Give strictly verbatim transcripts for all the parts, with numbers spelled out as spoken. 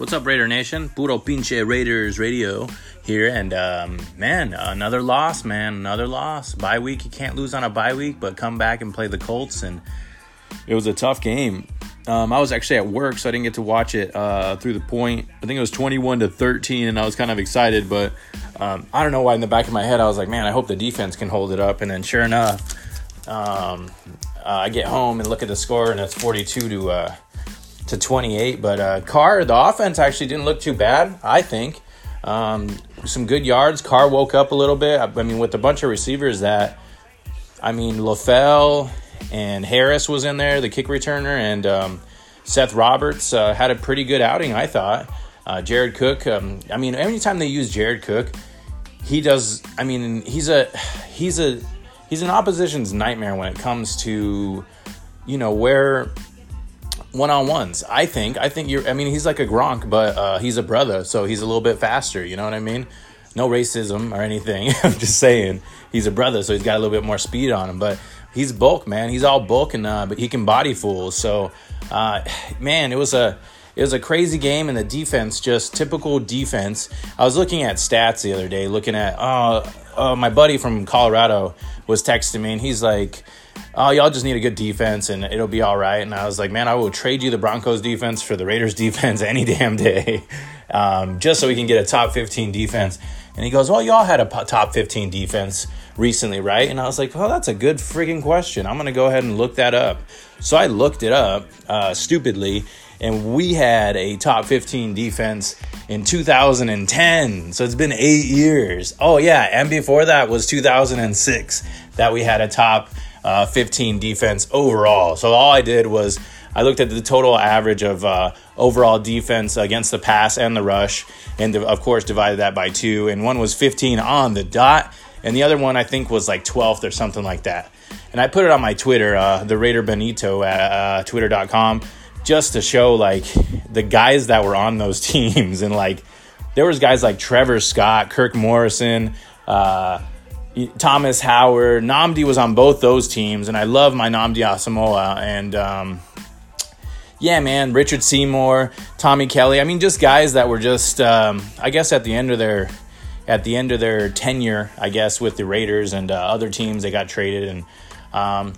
What's up, Raider Nation? Puro Pinche Raiders Radio here. And, um, man, another loss, man. Another loss. Bye week. You can't lose on a bye week, but come back and play the Colts. And it was a tough game. Um, I was actually at work, so I didn't get to watch it uh, through the point. I think it was twenty-one to thirteen, and I was kind of excited. But um, I don't know why in the back of my head I was like, man, I hope the defense can hold it up. And then sure enough, um, uh, I get home and look at the score, and it's forty-two to twenty-eight, but uh, Carr, the offense actually didn't look too bad, I think. Um, some good yards. Carr woke up a little bit. I, I mean, with a bunch of receivers that, I mean, LaFell and Harris was in there, the kick returner, and um, Seth Roberts uh, had a pretty good outing, I thought. Uh, Jared Cook, um, I mean, anytime they use Jared Cook, he does, I mean, he's a, he's a, he's an opposition's nightmare when it comes to, you know, where one-on-ones. I think, I think you're, I mean, he's like a Gronk, but uh, he's a brother, so he's a little bit faster, you know what I mean? No racism or anything, I'm just saying. He's a brother, so he's got a little bit more speed on him, but he's bulk, man. He's all bulk, and uh, but he can body fool, so, uh, man, it was a, it was a crazy game, and the defense, just typical defense. I was looking at stats the other day, looking at, oh, uh, uh, my buddy from Colorado was texting me, and he's like, oh, y'all just need a good defense and it'll be all right. And I was like, man, I will trade you the Broncos defense for the Raiders defense any damn day, um, just so we can get a top fifteen defense. And he goes, well, y'all had a top fifteen defense recently, right? And I was like, well, that's a good freaking question. I'm going to go ahead and look that up. So I looked it up uh, stupidly, and we had a top fifteen defense in two thousand ten. So it's been eight years. Oh, yeah. And before that was two thousand six that we had a top Uh, fifteen defense overall. So all I did was I looked at the total average of uh, overall defense against the pass and the rush, and of course divided that by two, and one was fifteen on the dot, and the other one I think was like twelfth or something like that. And I put it on my Twitter, uh, the Raider Benito at uh, twitter dot com, just to show like the guys that were on those teams. And like there was guys like Trevor Scott, Kirk Morrison, uh Thomas Howard. Nnamdi was on both those teams, and I love my Nnamdi Asamoah. And, um, yeah, man, Richard Seymour, Tommy Kelly. I mean, just guys that were just, um, I guess, at the end of their at the end of their tenure, I guess, with the Raiders and uh, other teams, they got traded. And um,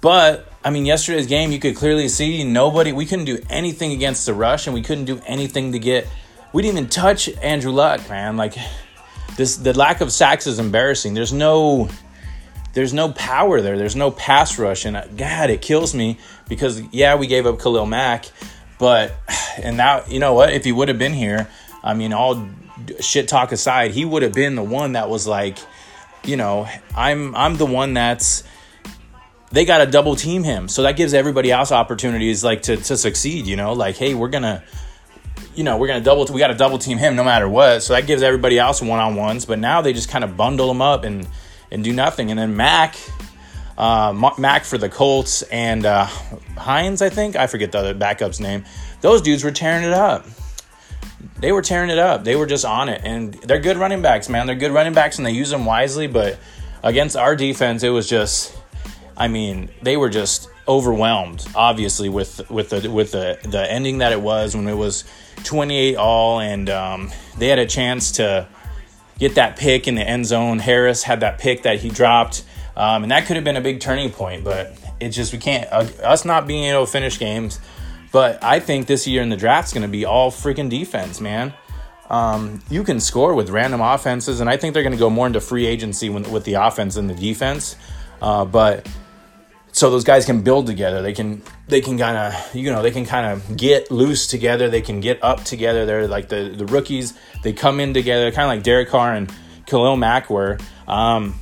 but, I mean, yesterday's game, you could clearly see nobody. We couldn't do anything against the rush, and we couldn't do anything to get – we didn't even touch Andrew Luck, man. Like – This, the lack of sacks is embarrassing. There's no there's no power there. There's no pass rush. And, God, it kills me because, yeah, we gave up Khalil Mack. But, and now, you know what? If he would have been here, I mean, all shit talk aside, he would have been the one that was like, you know, I'm I'm the one that's, they got to double team him. So that gives everybody else opportunities, like, to, to succeed, you know? Like, hey, we're going to. You know, we're going to double, we got to double team him no matter what. So that gives everybody else one-on-ones. But now they just kind of bundle them up and, and do nothing. And then Mack, uh, Mack for the Colts and uh, Hines, I think. I forget the other backup's name. Those dudes were tearing it up. They were tearing it up. They were just on it. And they're good running backs, man. They're good running backs, and they use them wisely. But against our defense, it was just, I mean, they were just overwhelmed, obviously, with with the with the the ending that it was, when it was twenty-eight all, and um they had a chance to get that pick in the end zone. Harris had that pick that he dropped, um and that could have been a big turning point. But it just, we can't, uh, us not being able to finish games. But I think this year in the draft's going to be all freaking defense, man. Um you can score with random offenses, and I think they're going to go more into free agency when, with the offense than the defense, uh but so those guys can build together. They can, they can kind of, you know, they can kind of get loose together. They can get up together. They're like the, the rookies. They come in together, kind of like Derek Carr and Khalil Mack were. Um,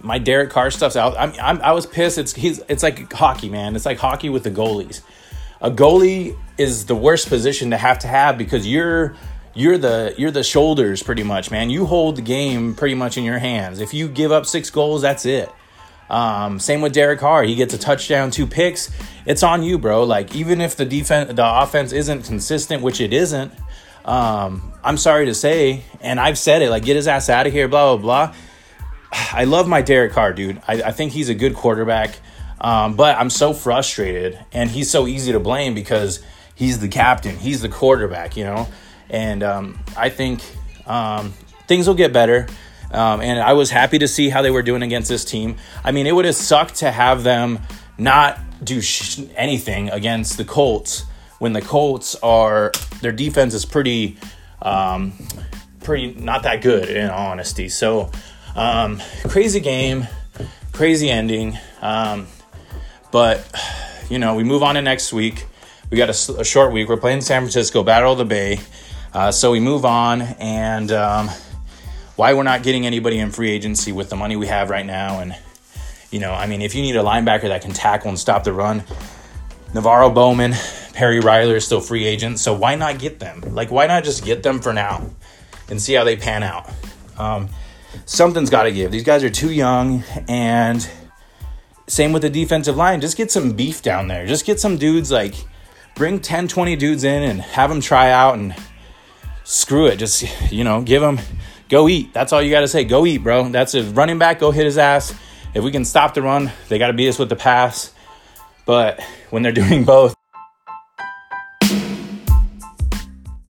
my Derek Carr stuff's out. I'm, I'm, I was pissed. It's he's. It's like hockey, man. It's like hockey with the goalies. A goalie is the worst position to have to have because you're you're the you're the shoulders pretty much, man. You hold the game pretty much in your hands. If you give up six goals, that's it. Um, same with Derek Carr. He gets a touchdown, two picks. It's on you, bro. Like, even if the defense, the offense isn't consistent, which it isn't, um, I'm sorry to say, and I've said it, like, get his ass out of here, blah, blah, blah. I love my Derek Carr, dude. I, I think he's a good quarterback, um, but I'm so frustrated, and he's so easy to blame because he's the captain, he's the quarterback, you know. And um, I think um, things will get better. Um, and I was happy to see how they were doing against this team. I mean, it would have sucked to have them not do sh- anything against the Colts when the Colts are, their defense is pretty, um, pretty not that good, in all honesty. So um, crazy game, crazy ending. Um, but, you know, we move on to next week. We got a, a short week. We're playing San Francisco, Battle of the Bay. Uh, so we move on, and um, why we're not getting anybody in free agency with the money we have right now. And, you know, I mean, if you need a linebacker that can tackle and stop the run, Navarro Bowman, Perry Ryler is still free agent. So why not get them? Like, why not just get them for now and see how they pan out? Um, something's got to give. These guys are too young. And same with the defensive line. Just get some beef down there. Just get some dudes, like, bring ten, twenty dudes in and have them try out and screw it. Just, you know, give them, go eat. That's all you got to say. Go eat, bro. That's a running back. Go hit his ass. If we can stop the run, they got to beat us with the pass. But when they're doing both,